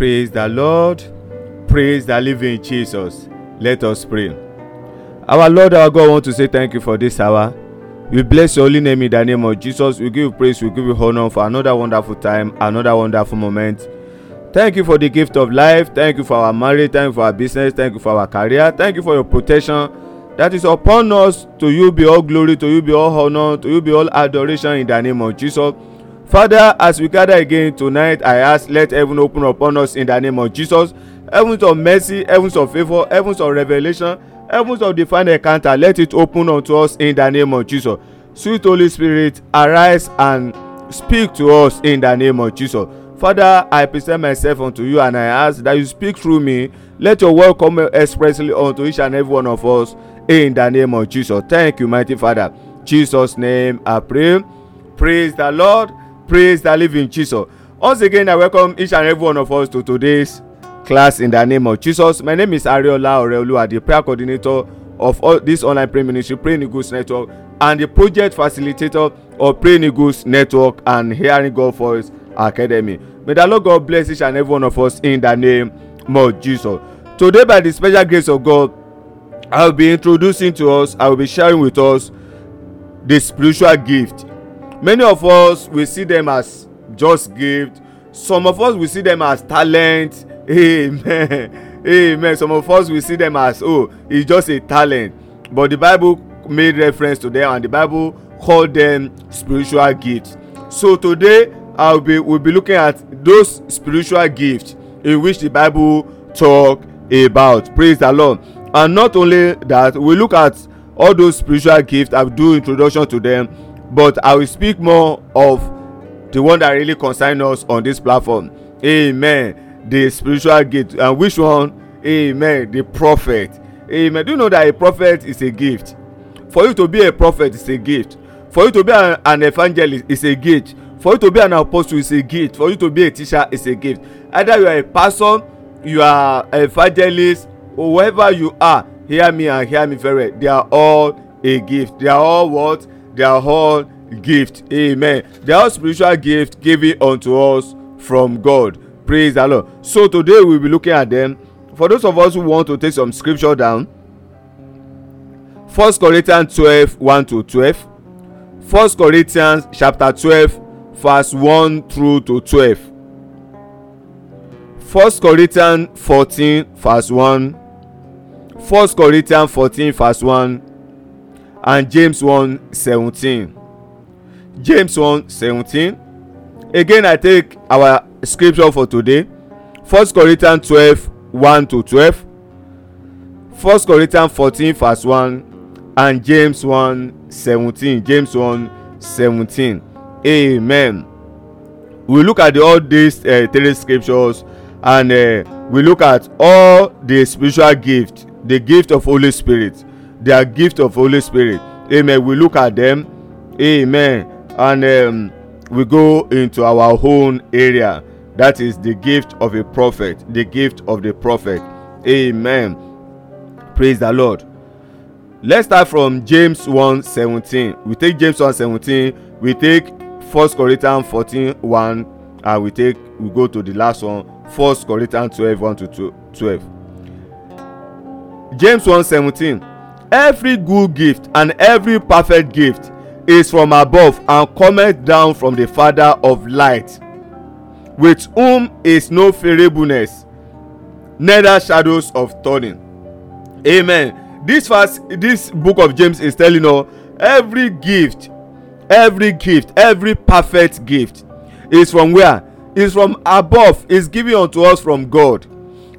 Praise the Lord. Praise the living Jesus. Let us pray. Our Lord, our God, I want to say thank you for this hour. We bless your holy name in the name of Jesus. We give you praise. We give you honor for another wonderful time, another wonderful moment. Thank you for the gift of life. Thank you for our marriage. Thank you for our business. Thank you for our career. Thank you for your protection that is upon us. To you be all glory. To you be all honor. To you be all adoration in the name of Jesus. Father, as we gather again tonight, I ask, let heaven open upon us in the name of Jesus. Heavens of mercy, heavens of favor, heavens of revelation, heavens of divine encounter, let it open unto us in the name of Jesus. Sweet Holy Spirit, arise and speak to us in the name of Jesus. Father, I present myself unto you and I ask that you speak through me. Let your word come expressly unto each and every one of us in the name of Jesus. Thank you, mighty Father. In Jesus' name I pray. Praise the Lord. Praise the living Jesus. Once again, I welcome each and every one of us to today's class in the name of Jesus. My name is Ariola Oreoluwa, the prayer coordinator of all this online prayer ministry, Pray Nigos Goods Network, and the project facilitator of Pray Nigos Goods Network and Hearing God's Voice Academy. May the Lord God bless each and every one of us in the name of Jesus. Today, by the special grace of God, I will be introducing to us, I will be sharing with us the spiritual gift. Many of us, we see them as just gift. Some of us, we see them as talent. Amen. Amen. Some of us will see them as, oh, it's just a talent. But the Bible made reference to them and the Bible called them spiritual gifts. So today, we'll be looking at those spiritual gifts in which the Bible talks about. Praise the Lord. And not only that, we look at all those spiritual gifts. I'll do introduction to them. But I will speak more of the one that really concerns us on this platform. Amen. The spiritual gift. And which one? Amen. The prophet. Amen. Do you know that a prophet is a gift? For you to be a prophet is a gift. For you to be an evangelist is a gift. For you to be an apostle is a gift. For you to be a teacher is a gift. Either you are a pastor, you are an evangelist, or whoever you are, hear me and hear me very well. They are all a gift. They are all what? They are all gift. Amen. They are all spiritual gift given unto us from God. Praise the Lord. So today we'll be looking at them. For those of us who want to take some scripture down, 1 Corinthians 12, 1 to 12. 1 Corinthians chapter 12, verse 1 through to 12. 1 Corinthians 14, verse 1. 1 Corinthians 14, verse 1. And James 1, 17. James 1, 17. Again, I take our scripture for today, 1 Corinthians 12, 1 to 12, 1 Corinthians 14, verse 1, and James 1, 17. James 1, 17. Amen. We look at all these three scriptures and we look at all the spiritual gifts, the gift of Holy Spirit, their gift of Holy Spirit. Amen. We look at them. Amen. And we go into our own area. That is the gift of a prophet. The gift of the prophet. Amen. Praise the Lord. Let's start from James 1:17. We take James 1:17. We take 1 Corinthians 14:1. And we go to the last one. 1 Corinthians 12:1 to 12. James 1:17. Every good gift and every perfect gift is from above and cometh down from the Father of light, with whom is no variableness, neither shadows of turning. Amen. This book of James is telling us every gift, every perfect gift is from where? Is from above. Is given unto us from God.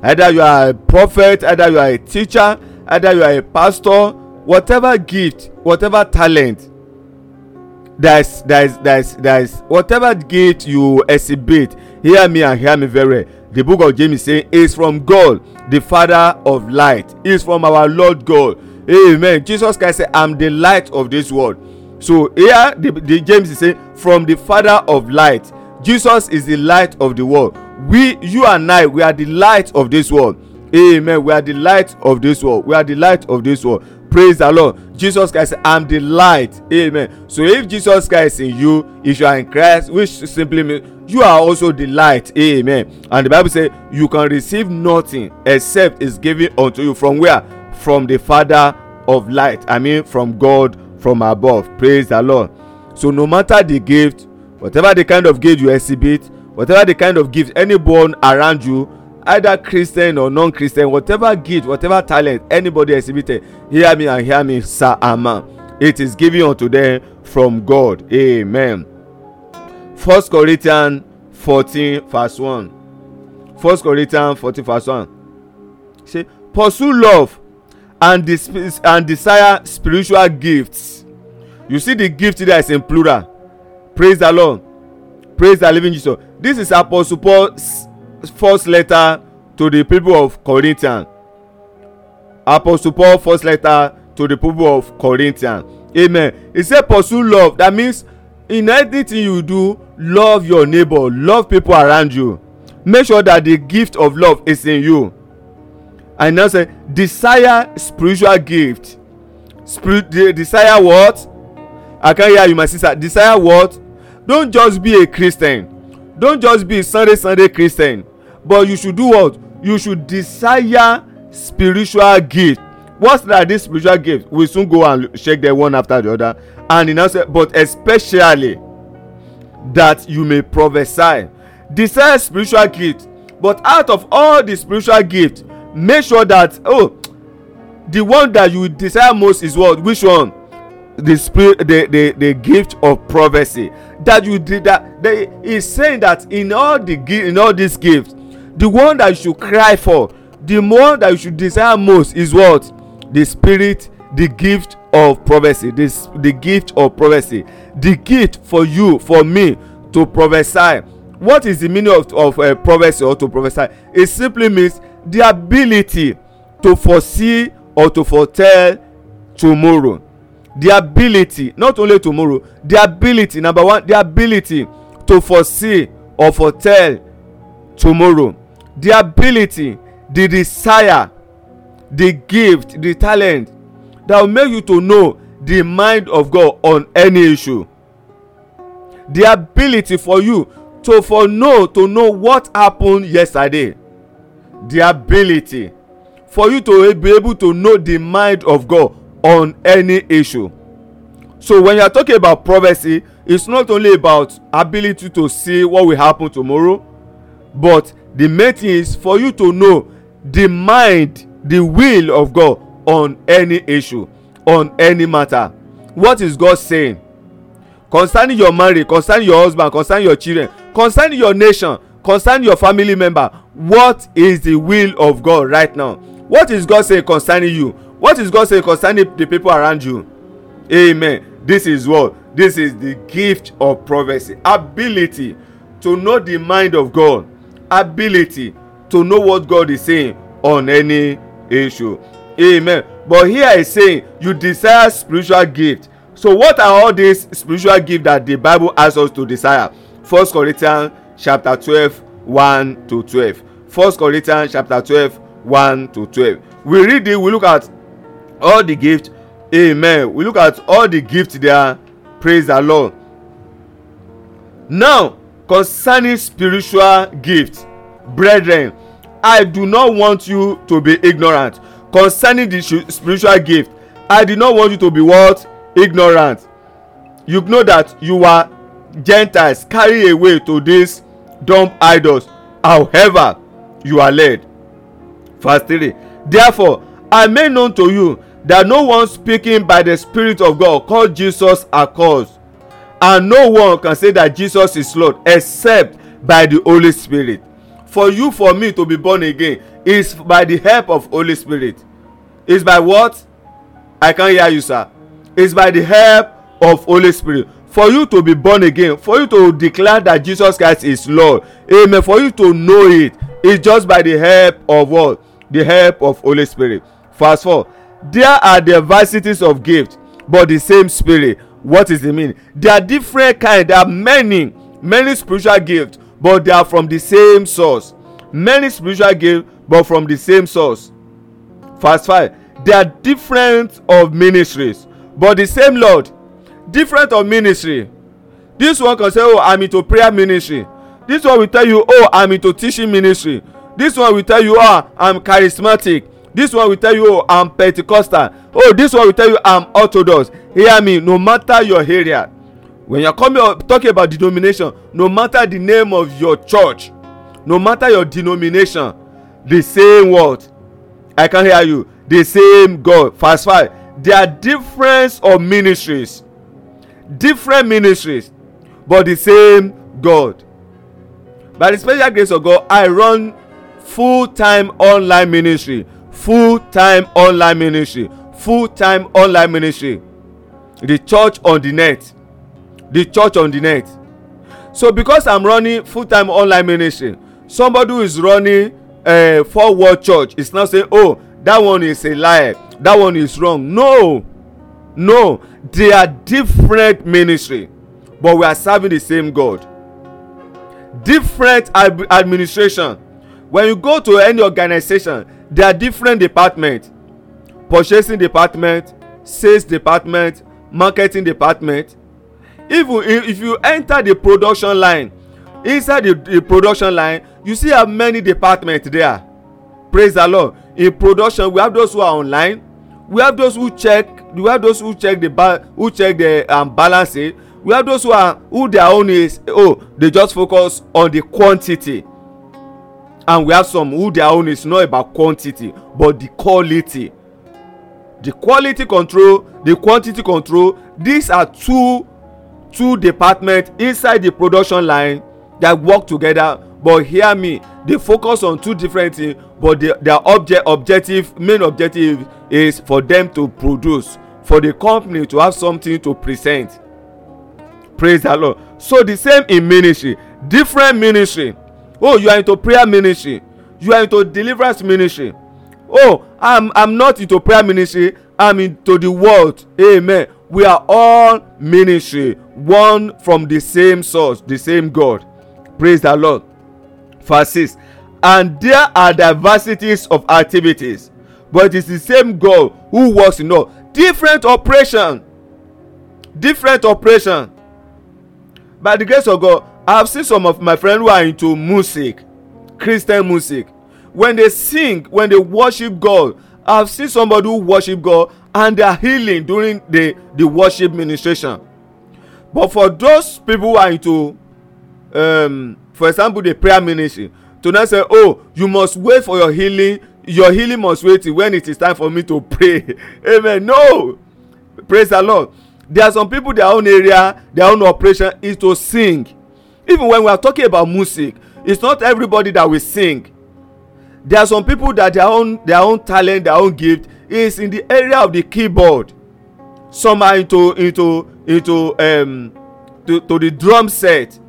Either you are a prophet, either you are a teacher, either you are a pastor, whatever gift, whatever talent, That's whatever gift you exhibit. Hear me and hear me very well. The book of James is saying is from God, the Father of light. Is from our Lord God. Amen. Jesus Christ said, I'm the light of this world. So here the James is saying from the Father of light. Jesus is the light of the world. You and I, we are the light of this world. Amen. We are the light of this world. We are the light of this world. Praise the Lord. Jesus Christ, I'm the light. Amen. So if Jesus Christ is in you, if you are in Christ, which simply means you are also the light. Amen. And the Bible says, you can receive nothing except is given unto you. From where? From the Father of light. I mean, from God from above. Praise the Lord. So no matter the gift, whatever the kind of gift you exhibit, whatever the kind of gift anyone around you, either Christian or non-Christian, whatever gift, whatever talent anybody exhibited, hear me and hear me, sir, amen. It is given unto them from God. Amen. 1 Corinthians 14 verse 1. 1 Corinthians 14 verse 1. Say, pursue love and desire spiritual gifts. You see the gift there is in plural. Praise the Lord. Praise the living Jesus. This is Apostle Paul's first letter to the people of Corinthians. Apostle Paul's first letter to the people of Corinthians. Amen. He said pursue love. That means in everything you do, love your neighbor, love people around you. Make sure that the gift of love is in you. And now say, desire spiritual gift. Desire what? I can hear you, my sister. Desire what? Don't just be a Christian. Don't just be a Sunday Christian. But you should do what? You should desire spiritual gift. What's that? This spiritual gift? We soon go and check them one after the other. And he now said, but especially that you may prophesy. Desire spiritual gift. But out of all the spiritual gifts, make sure that the one that you desire most is what? Which one? The spirit, the gift of prophecy. That you did that. He's saying that in all these gifts, the one that you should cry for, the one that you should desire most is what? The spirit, the gift of prophecy. The gift of prophecy. The gift for you, for me, to prophesy. What is the meaning of prophecy or to prophesy? It simply means the ability to foresee or to foretell tomorrow. The ability, not only tomorrow, the ability, number one, the ability to foresee or foretell tomorrow. The ability, the desire, the gift, the talent that will make you to know the mind of God on any issue. The ability for you to foreknow, to know what happened yesterday. The ability for you to be able to know the mind of God on any issue. So when you are talking about prophecy, it's not only about ability to see what will happen tomorrow, but the main thing is for you to know the mind, the will of God on any issue, on any matter. What is God saying concerning your marriage, concerning your husband, concerning your children, concerning your nation, concerning your family member? What is the will of God right now? What is God saying concerning you? What is God saying concerning the people around you? Amen. This is what? This is the gift of prophecy. Ability to know the mind of God. Ability to know what God is saying on any issue. Amen. But here it's saying you desire spiritual gift. So what are all these spiritual gifts that the Bible asks us to desire? 1 Corinthians chapter 12, 1 to 12. 1 Corinthians chapter 12, 1 to 12. We read it, we look at all the gifts. Amen. We look at all the gifts there. Praise the Lord. Now, concerning spiritual gifts, brethren, I do not want you to be ignorant. Concerning the spiritual gift, I do not want you to be what? Ignorant. You know that you are Gentiles carried away to these dumb idols. However, you are led. Verse 3. Therefore, I made known to you that no one speaking by the Spirit of God called Jesus accursed, and no one can say that Jesus is Lord except by the Holy Spirit. For you, for me to be born again is by the help of Holy Spirit. Is by what? I can't hear you, sir. It's by the help of Holy Spirit. For you to be born again, for you to declare that Jesus Christ is Lord. Amen. For you to know it, it's just by the help of what? The help of Holy Spirit. Verse 4. There are diversities of gifts, but the same Spirit. What is the meaning? There are different kinds. There are many, many spiritual gifts, but they are from the same source. Many spiritual gifts, but from the same source. Verse 5. There are different of ministries, but the same Lord. Different of ministry. This one can say, I'm into prayer ministry. This one will tell you, oh, I'm into teaching ministry. This one will tell you, oh, I'm charismatic. This one will tell you, oh, I'm Pentecostal. Oh, this one will tell you, I'm Orthodox. Hear me, no matter your area. When you're coming up talking about denomination, no matter the name of your church, no matter your denomination, the same word. I can hear you. The same God. Verse 5. There are difference of ministries. Different ministries, but the same God. By the special grace of God, I run full-time online ministry. Full-time online ministry. Full-time online ministry. The church on the net. The church on the net. So because I'm running full-time online ministry, somebody who is running a forward church is not saying, oh, that one is a lie, that one is wrong. No, they are different ministry, but we are serving the same God. Different administration. When you go to any organization, there are different departments. Purchasing department, sales department, marketing department. If you enter the production line, inside the production line, you see how many departments there. Praise the Lord. In production, we have those who are online. We have those who check. We have those who check the balance. We have those who their own is, oh, they just focus on the quantity. And we have some who their own is not about quantity, but the quality. The quality control, the quantity control. These are two departments inside the production line that work together, but hear me, they focus on two different things, but their main objective is for them to produce, for the company to have something to present. Praise the Lord. So the same in ministry, different ministry. Oh, you are into prayer ministry, you are into deliverance ministry. Oh, I'm not into prayer ministry, I'm into the world. Amen. We are all ministry, one from the same source, the same God. Praise the Lord. Verse 6. And there are diversities of activities, but it's the same God who works in all. Different operation. Different operation. By the grace of God, I've seen some of my friends who are into music, Christian music. When they sing, when they worship God, I've seen somebody who worship God and they are healing during the worship ministration. But for those people who are into, for example, the prayer ministry, to not say, oh, you must wait for your healing. Your healing must wait till when it is time for me to pray. Amen. No. Praise the Lord. There are some people, their own area, their own operation is to sing. Even when we are talking about music, it's not everybody that will sing. There are some people that their own talent, their own gift is in the area of the keyboard. Some are into the drum set.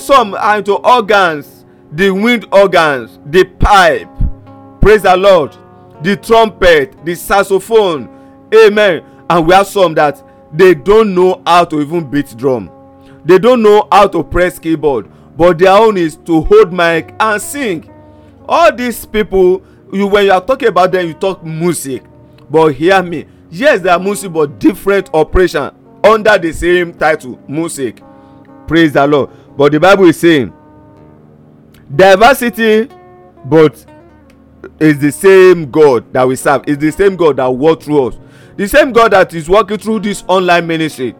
Some are into organs, the wind organs, the pipe. Praise the Lord. The trumpet, the saxophone. Amen. And we have some that they don't know how to even beat drum. They don't know how to press keyboard, but their own is to hold mic and sing. All these people, when you are talking about them, you talk music. But hear me. Yes, they are music, but different operation under the same title, music. Praise the Lord. But the Bible is saying, diversity, but it's the same God that we serve. It's the same God that works through us. The same God that is working through this online ministry,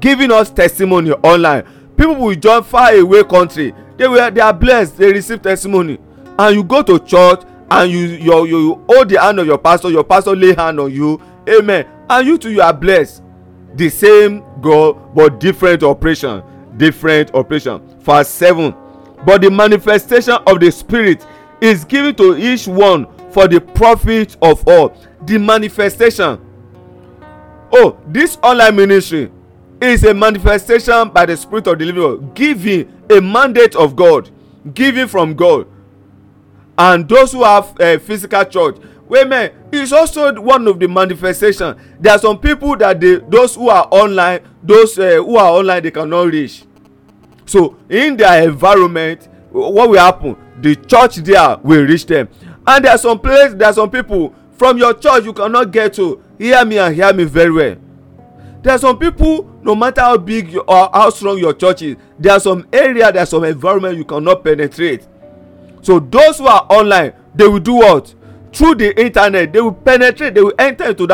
giving us testimony online. People will join far away country. They are blessed. They receive testimony. And you go to church and you hold the hand of your pastor lay hand on you. Amen. And you too, you are blessed. The same God, but different operation. Different operation. Verse 7. But the manifestation of the Spirit is given to each one for the profit of all. The manifestation. Oh, this online ministry is a manifestation by the Spirit of the living God, giving a mandate of God, giving from God. And those who have a physical church, women, is also one of the manifestation. There are some people that those who are online, they cannot reach. So in their environment, what will happen? The church there will reach them. And there are some people from your church you cannot get to. Hear me and hear me very well. There are some people No matter how big or how strong your church is, there are some area, there are some environment you cannot penetrate. So those who are online, they will do what? Through the internet, they will penetrate, they will enter into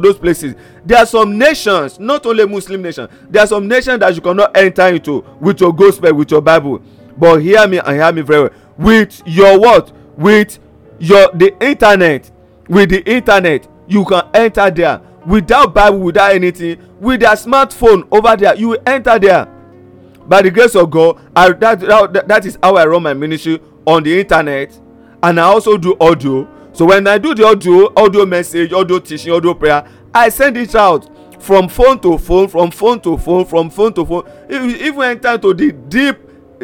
those places. There are some nations, not only Muslim nations, there are some nations that you cannot enter into with your gospel, with your Bible. But hear me and hear me very well. With your what? With your the internet. With the internet, you can enter there. Without Bible, without anything, with a smartphone over there, you will enter there. By the grace of God, that is how I run my ministry on the internet. And I also do audio. So when I do the audio message, audio teaching, audio prayer, I send it out from phone to phone, from phone to phone, from phone to phone. If we enter to the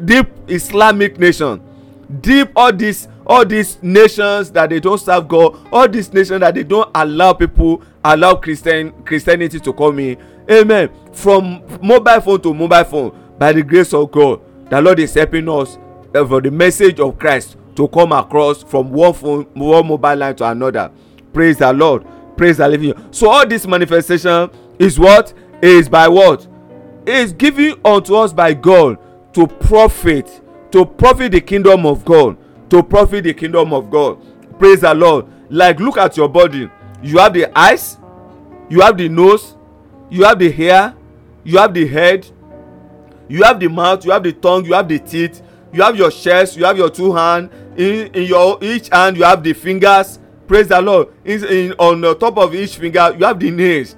deep Islamic nation, deep all these nations that they don't serve God, all these nations that they don't allow Christianity to come in. Amen. From mobile phone to mobile phone, by the grace of God, the Lord is helping us for the message of Christ to come across from one mobile line to another. Praise the Lord. Praise the living God. So all this manifestation is what? Is by what? Is given unto us by God to profit. To profit the kingdom of God. To profit the kingdom of God. Praise the Lord. Like, look at your body. You have the eyes, you have the nose, you have the hair, you have the head, you have the mouth, you have the tongue, you have the teeth, you have your chest, you have your two hands. In your each hand, you have the fingers. Praise the Lord. On the top of each finger, you have the nails.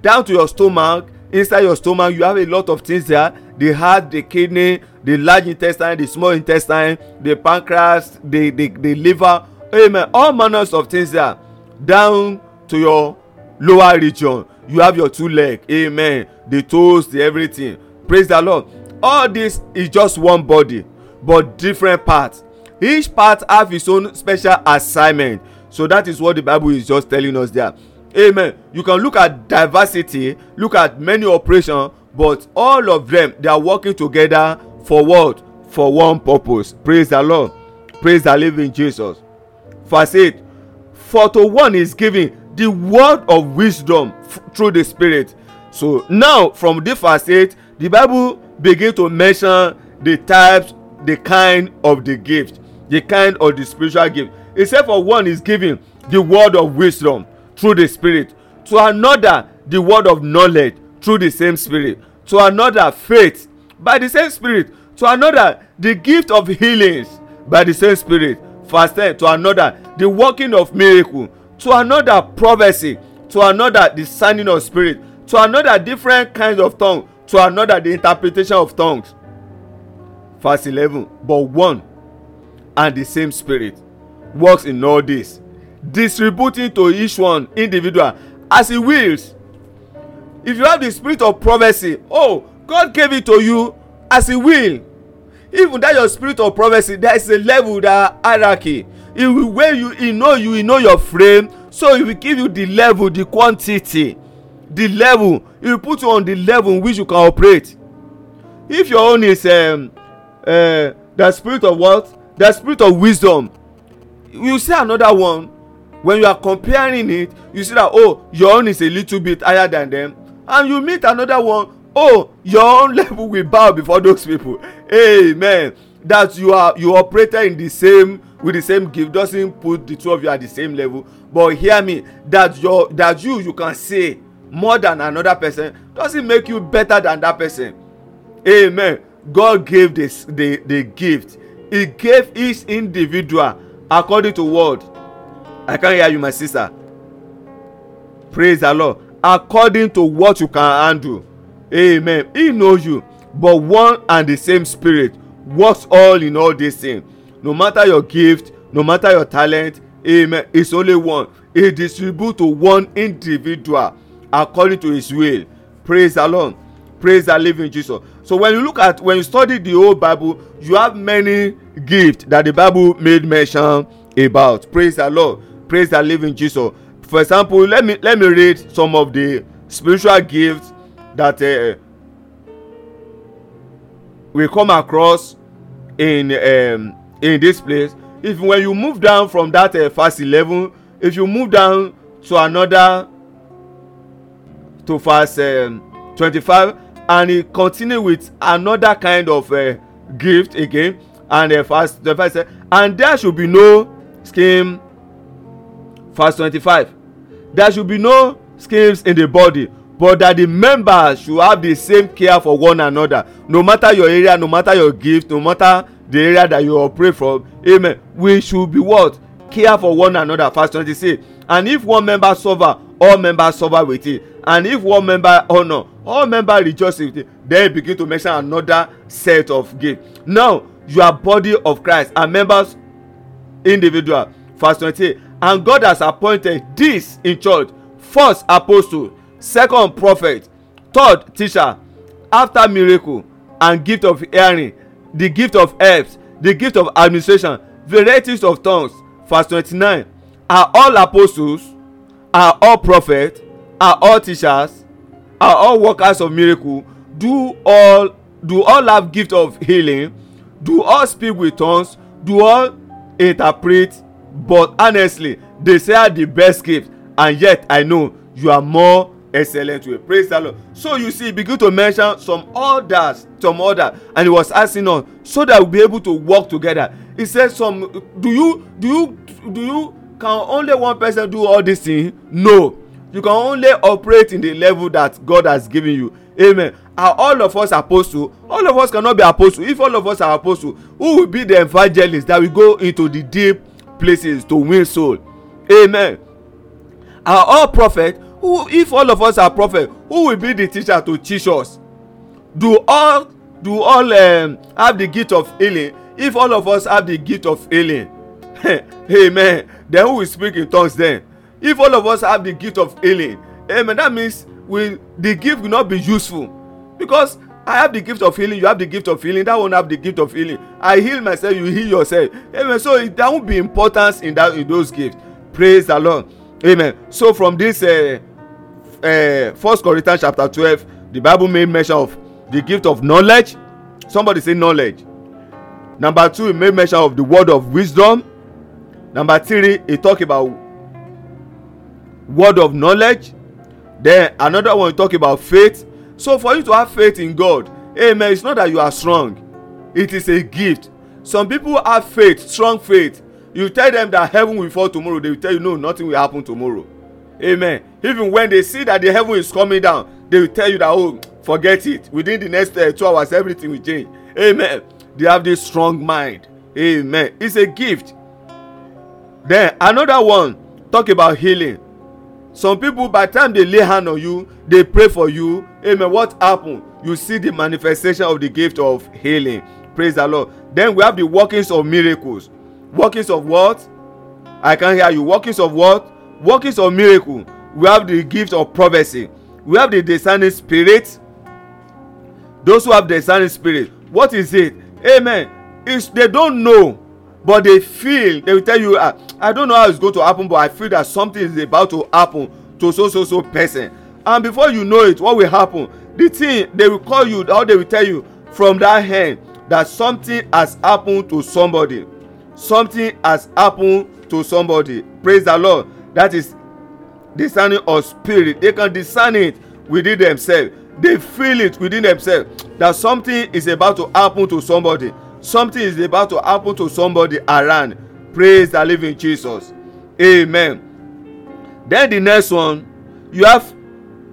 Down to your stomach, inside your stomach, you have a lot of things there. The heart, the kidney, the large intestine, the small intestine, the pancreas, the liver. Amen. All manners of things there. Down to your lower region, you have your two legs. Amen. The toes, the everything. Praise the Lord. All this is just one body, but different parts. Each part have its own special assignment. So that is what the Bible is just telling us there. Amen. You can look at diversity, look at many operations, but all of them, they are working together for what? For one purpose. Praise the Lord. Praise the living Jesus. Verse 8. For to one is given the word of wisdom through the Spirit. So now from this verse 8, the Bible begins to mention the types, the kind of the gift, the kind of the spiritual gift. It says for one is given the word of wisdom through the Spirit. To another, the word of knowledge through the same Spirit. To another, faith by the same Spirit. To another, the gift of healings by the same Spirit. Verse 10, to another, the working of miracle. To another, prophecy. To another, the sounding of spirit. To another, different kinds of tongues. To another, the interpretation of tongues. Verse 11, but one and the same Spirit works in all this, distributing to each one individual as he wills. If you have the spirit of prophecy, God gave it to you as he will. Even that your spirit of prophecy, there is a level, that hierarchy. It will weigh you, you know your frame, so it will give you the level, the quantity, the level. It will put you on the level in which you can operate. If your own is the spirit of what? The spirit of wisdom. You see another one, when you are comparing it, you see that, your own is a little bit higher than them. And you meet another one, your own level will bow before those people. Amen. That you operated in the same, with the same gift, doesn't put the two of you at the same level. But hear me, that you can say more than another person doesn't make you better than that person. Amen. God gave this the gift. He gave each individual according to what? I can't hear you, my sister. Praise the Lord. According to what you can handle. Amen. He knows you, but one and the same Spirit works all in all these things. No matter your gift, no matter your talent, amen, it's only one. It distributes to one individual according to his will. Praise the Lord. Praise the living Jesus. So when you study the whole Bible, you have many gifts that the Bible made mention about. Praise the Lord. Praise the living Jesus. For example, let me read some of the spiritual gifts that we come across in this place. If when you move down from that verse 11, if you move down to verse 25, and he continued with another kind of gift again. And verse 25 said, and there should be no scheme. Verse 25, there should be no schemes in the body, but that the members should have the same care for one another. No matter your area, no matter your gift, no matter the area that you operate from, amen, we should be what? Care for one another. Verse 26, and if one member suffer, all members suffer with it. And if one member honor, all members rejoice with it. Then begin to mention another set of gifts. Now, you are body of Christ and members individual. Verse 28, and God has appointed this in church: first, apostle; second, prophet; third, teacher; after miracle and gift of hearing, the gift of herbs, the gift of administration, varieties of tongues. Verse 29, are all apostles? Are all prophets? Are all teachers? Are all workers of miracle? Do all have gift of healing? Do all speak with tongues? Do all interpret? But honestly, they say are the best gift, and yet I know you are more excellent way. Praise the Lord. So you see, begin to mention some others, and he was asking us so that we'll be able to work together. He said, some do you can only one person do all this thing? No, you can only operate in the level that God has given you. Amen. Are all of us apostles? All of us cannot be apostles. If all of us are apostles, who will be the evangelist that will go into the deep places to win soul? Amen. Are all prophets? Who, if all of us are prophets, who will be the teacher to teach us? Do all have the gift of healing? If all of us have the gift of healing, amen, then who will speak in tongues then? If all of us have the gift of healing, amen, that means the gift will not be useful, because I have the gift of healing, you have the gift of healing, that one have the gift of healing. I heal myself, you heal yourself. Amen. So there won't be importance in those gifts. Praise the Lord. Amen. So from this 1 Corinthians chapter 12, the Bible made mention of the gift of knowledge. Somebody say knowledge. Number 2, it made mention of the word of wisdom. Number 3, it talk about word of knowledge. Then another one talk about faith. So for you to have faith in God, amen, it's not that you are strong. It is a gift. Some people have faith, strong faith. You tell them that heaven will fall tomorrow, they will tell you, no, nothing will happen tomorrow. Amen. Even when they see that the heaven is coming down, they will tell you that, oh, forget it. Within the next 2 hours, everything will change. Amen. They have this strong mind. Amen. It's a gift. Then another one, talk about healing. Some people, by the time they lay hand on you, they pray for you. Amen. What happened? You see the manifestation of the gift of healing. Praise the Lord. Then we have the workings of miracles. Workings of what? I can hear you. Workings of what? Workings of miracle. We have the gift of prophecy. We have the discerning spirit. Those who have discerning spirit, what is it? Amen. It's, they don't know, but they feel. They will tell you, I don't know how it's going to happen, but I feel that something is about to happen to so person. And before you know it, what will happen? The thing, they will call you, or they will tell you from that hand that something has happened to somebody. Something has happened to somebody. Praise the Lord. That is discerning of spirit. They can discern it within themselves. They feel it within themselves that something is about to happen to somebody. Something is about to happen to somebody around. Praise the living Jesus. Amen. Then the next one, you have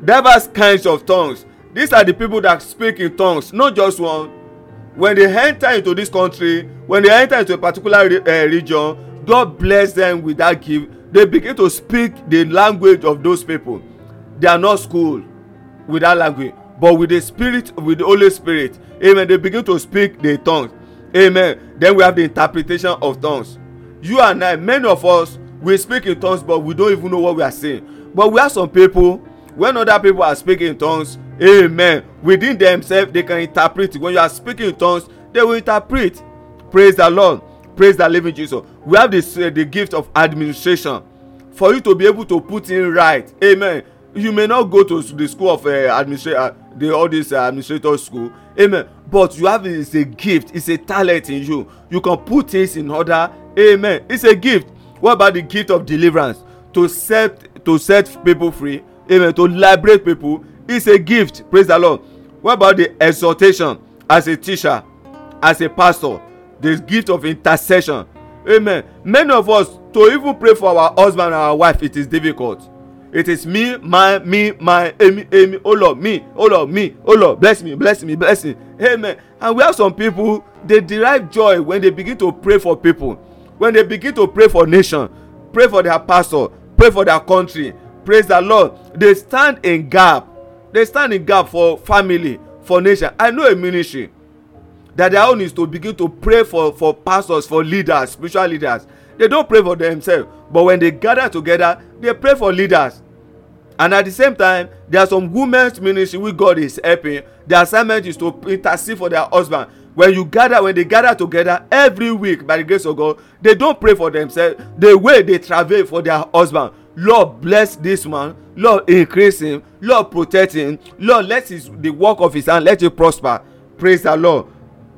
diverse kinds of tongues. These are the people that speak in tongues, not just one. When they enter into this country, when they enter into a particular region, God bless them with that gift. They begin to speak the language of those people. They are not schooled with that language, but with the Spirit, with the Holy Spirit. Amen. They begin to speak the tongues. Amen. Then we have the interpretation of tongues. You and I, many of us, we speak in tongues, but we don't even know what we are saying. But we have some people, when other people are speaking in tongues, amen, within themselves, they can interpret it. When you are speaking in tongues, they will interpret. Praise the Lord. Praise the living Jesus. We have the gift of administration. For you to be able to put in right. Amen. You may not go to the school of administrator school. Amen. But you have, it's a gift. It's a talent in you. You can put things in order. Amen. It's a gift. What about the gift of deliverance? To set people free. Amen. To liberate people. It's a gift. Praise the Lord. What about the exhortation as a teacher, as a pastor? The gift of intercession. Amen. Many of us, to even pray for our husband and our wife, it is difficult. It is me, oh Lord, bless me. Amen. And we have some people, they derive joy when they begin to pray for people, when they begin to pray for nation, pray for their pastor, pray for their country. Praise the Lord. They stand in gap. They stand in gap for family, for nation. I know a ministry that their own is to begin to pray for pastors, for leaders, spiritual leaders. They don't pray for themselves, but when they gather together, they pray for leaders. And at the same time, there are some women's ministry where God is helping. The assignment is to intercede for their husband. When they gather together every week by the grace of God, they don't pray for themselves. The way they travel for their husband. Lord, bless this man. Lord, increase him. Lord, protect him. Lord, the work of his hand, let it prosper. Praise the Lord.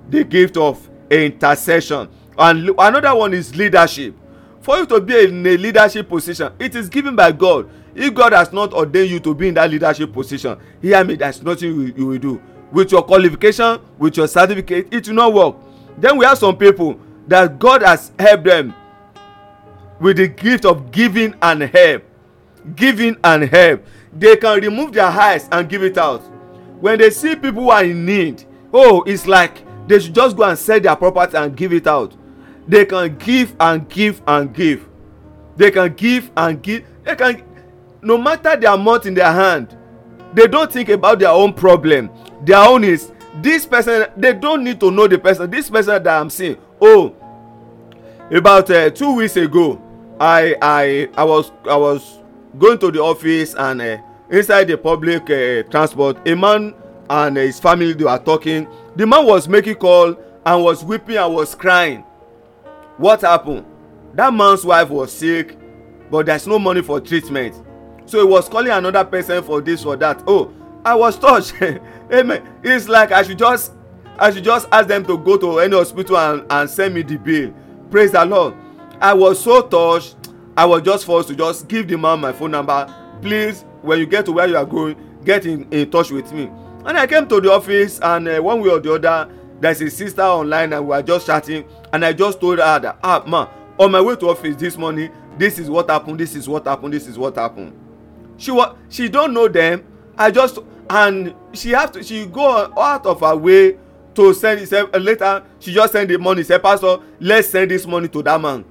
The gift of intercession. And another one is leadership. For you to be in a leadership position, it is given by God. If God has not ordained you to be in that leadership position, hear me, there's nothing you will do. With your qualification, with your certificate, it will not work. Then we have some people that God has helped them with the gift of giving and help. Giving and help. They can remove their eyes and give it out. When they see people who are in need, it's like they should just go and sell their property and give it out. They can give and give and give. They can give and give. They can, no matter the amount in their hand, they don't think about their own problem. Their own is this person. They don't need to know the person. This person that I'm seeing. About 2 weeks ago, I was going to the office, and inside the public transport, a man and his family, they were talking. The man was making call and was weeping and was crying. What happened? That man's wife was sick, but there's no money for treatment. So he was calling another person for this, for that. I was touched. Amen. It's like I should just ask them to go to any hospital and send me the bill. Praise the Lord. I was so touched. I was just forced to just give the man my phone number. Please, when you get to where you are going, get in touch with me. And I came to the office, and one way or the other, there's a sister online, and we were just chatting. And I just told her that, man, on my way to office this morning, this is what happened. She don't know them. She go out of her way to send it. Later, she just sent the money. Said, Pastor, let's send this money to that man.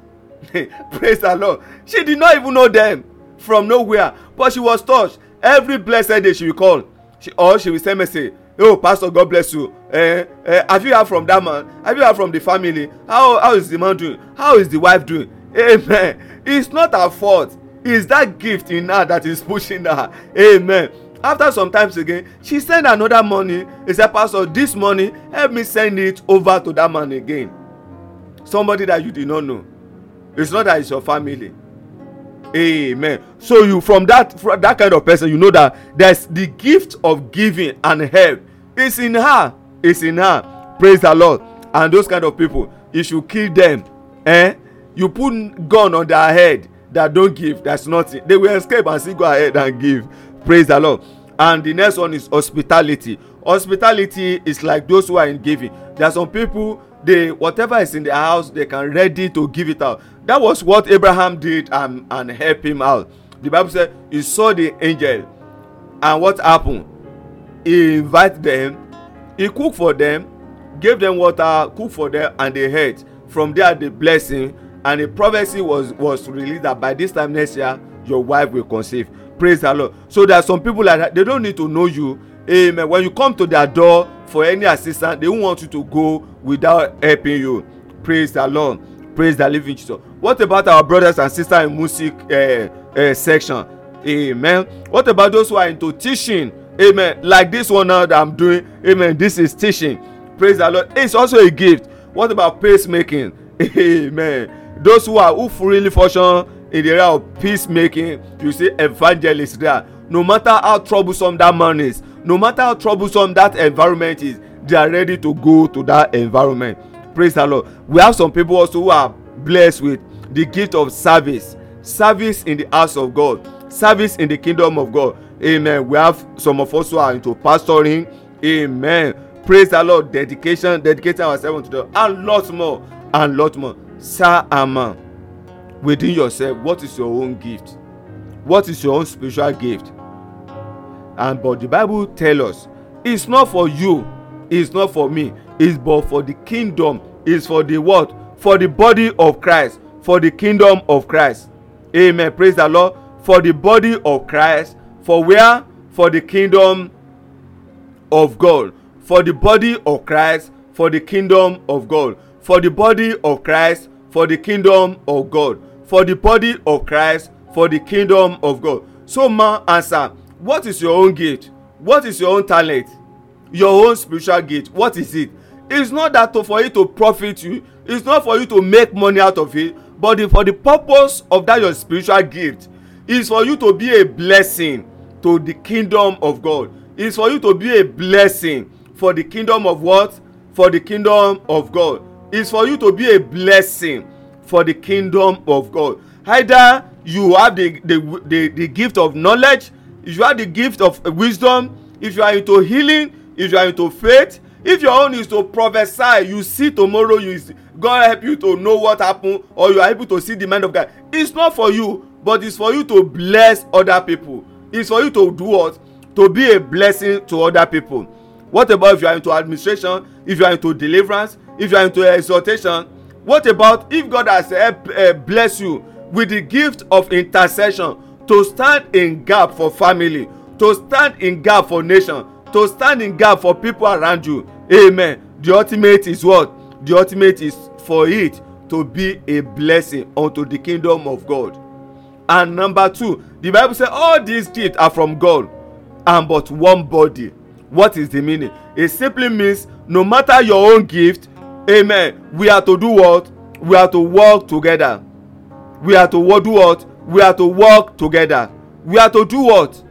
Praise the Lord. She did not even know them from nowhere, but she was touched. Every blessed day she will call. She will send message. Oh, Pastor, God bless you. Have you heard from that man? Have you heard from the family? How is the man doing? How is the wife doing? Amen. It's not her fault. It's that gift in her that is pushing her. Amen. After some times again, she sent another money. He said, Pastor, this money, help me send it over to that man again. Somebody that you did not know. It's not that it's your family. Amen. So you, from that kind of person, you know that there's the gift of giving and help. It's in her. Praise the Lord. And those kind of people, you should kill them. You put gun on their head that don't give. That's nothing. They will escape and say, go ahead and give. Praise the Lord. And the next one is hospitality. Hospitality is like those who are in giving. There are some people, whatever is in their house, they can ready to give it out. That was what Abraham did and help him out. The Bible said he saw the angel, and what happened? He invited them, he cooked for them, gave them water, cooked for them, and they ate. From there, the blessing and the prophecy was released that by this time next year, your wife will conceive. Praise the Lord. So there are some people like that, they don't need to know you. Amen. When you come to their door for any assistance, they won't want you to go without helping you. Praise the Lord. Praise the living Jesus. What about our brothers and sisters in music section? Amen. What about those who are into teaching? Amen. Like this one now that I'm doing. Amen. This is teaching. Praise the Lord. It's also a gift. What about peacemaking? Amen. Those who freely function in the area of peacemaking, you see evangelists there. No matter how troublesome that man is, no matter how troublesome that environment is, they are ready to go to that environment. Praise the Lord. We have some people also who are blessed with the gift of service. Service in the house of God. Service in the kingdom of God. Amen. We have some of us who are into pastoring. Amen. Praise the Lord. Dedicating ourselves to the Lord. And lots more. Sir, amen. Within yourself, what is your own gift? What is your own spiritual gift? And but the Bible tells us, it's not for you, it's not for me, it's but for the kingdom, it's for the what? For the body of Christ, for the kingdom of Christ. Amen. Praise the Lord. For the body of Christ, for where? For the kingdom of God. For the body of Christ, for the kingdom of God. For the body of Christ, for the kingdom of God. For the body of Christ, for the kingdom of God. So man answer, what is your own gift? What is your own talent? Your own spiritual gift, what is it? It's not that for it to profit you. It's not for you to make money out of it. But for the purpose of that your spiritual gift, is for you to be a blessing to the kingdom of God. It's for you to be a blessing for the kingdom of what? For the kingdom of God. It's for you to be a blessing for the kingdom of God. Either you have the gift of knowledge, if you have the gift of wisdom, if you are into healing, if you are into faith, if your own is to prophesy, you see tomorrow, God help you to know what happened, or you are able to see the mind of God. It's not for you, but it's for you to bless other people. It's for you to do what? To be a blessing to other people. What about if you are into administration, if you are into deliverance, if you are into exhortation? What about if God has blessed you with the gift of intercession, to stand in gap for family, to stand in gap for nation, to stand in gap for people around you? Amen. The ultimate is what? The ultimate is for it to be a blessing unto the kingdom of God. And number two, the Bible says all these gifts are from God and but one body. What is the meaning? It simply means no matter your own gift, amen, we are to do what? We are to work together. We are to do what? We are to work together. We are to do what?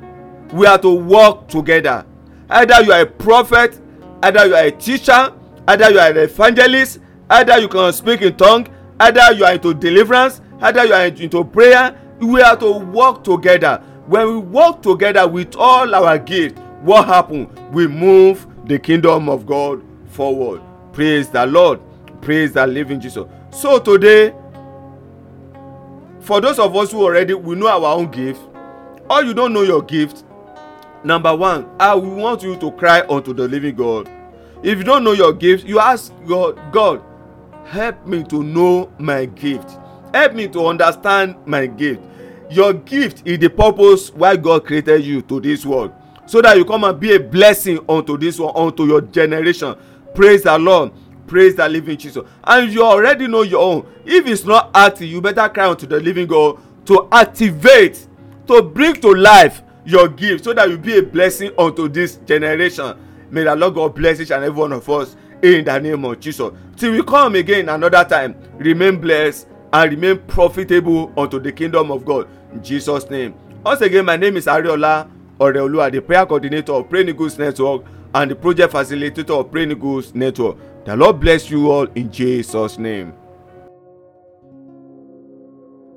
We are to work together. Either you are a prophet, either you are a teacher, either you are an evangelist, either you can speak in tongue, either you are into deliverance, either you are into prayer. We are to work together. When we work together with all our gifts, what happens? We move the kingdom of God forward. Praise the Lord. Praise the living Jesus. So today, for those of us who already we know our own gift, or you don't know your gift, number one, I will want you to cry unto the living God. If you don't know your gift, you ask God, help me to know my gift. Help me to understand my gift. Your gift is the purpose why God created you to this world, so that you come and be a blessing unto this world, unto your generation. Praise the Lord. Praise the living Jesus. And you already know your own. If it's not active, you better cry unto the living God to activate, to bring to life your gift, so that you be a blessing unto this generation. May the Lord God bless each and every one of us in the name of Jesus. Till we come again another time, remain blessed and remain profitable unto the kingdom of God. In Jesus' name. Once again, my name is Ariola Oreoluwa, the prayer coordinator of Pray Nigos Goods Network and the project facilitator of Pray Nigos Goods Network. The Lord bless you all in Jesus' name.